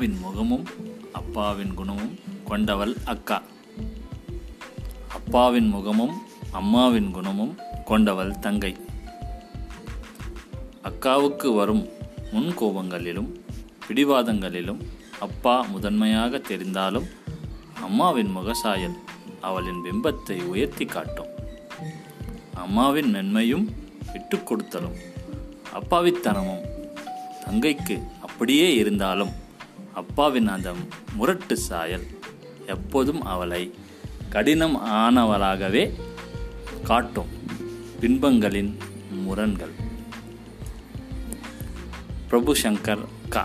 அம்மாவின் முகமும் அப்பாவின் குணமும் கொண்டவள் அக்கா. அப்பாவின் முகமும் அம்மாவின் குணமும் கொண்டவள் தங்கை. அக்காவுக்கு வரும் முன்கோபங்களிலும் பிடிவாதங்களிலும் அப்பா முதன்மையாக தெரிந்தாலும் அம்மாவின் முகசாயல் அவளின் பிம்பத்தை உயர்த்தி காட்டும். அம்மாவின் மென்மையும் விட்டு கொடுத்தலும் அப்பாவித்தனமும் தங்கைக்கு அப்படியே இருந்தாலும் அப்பாவின் அந்த முரட்டு சாயல் எப்போதும் அவளை கடினம் ஆனவளாகவே காட்டும். பின்பங்களின் முரண்கள். பிரபு சங்கர் கா.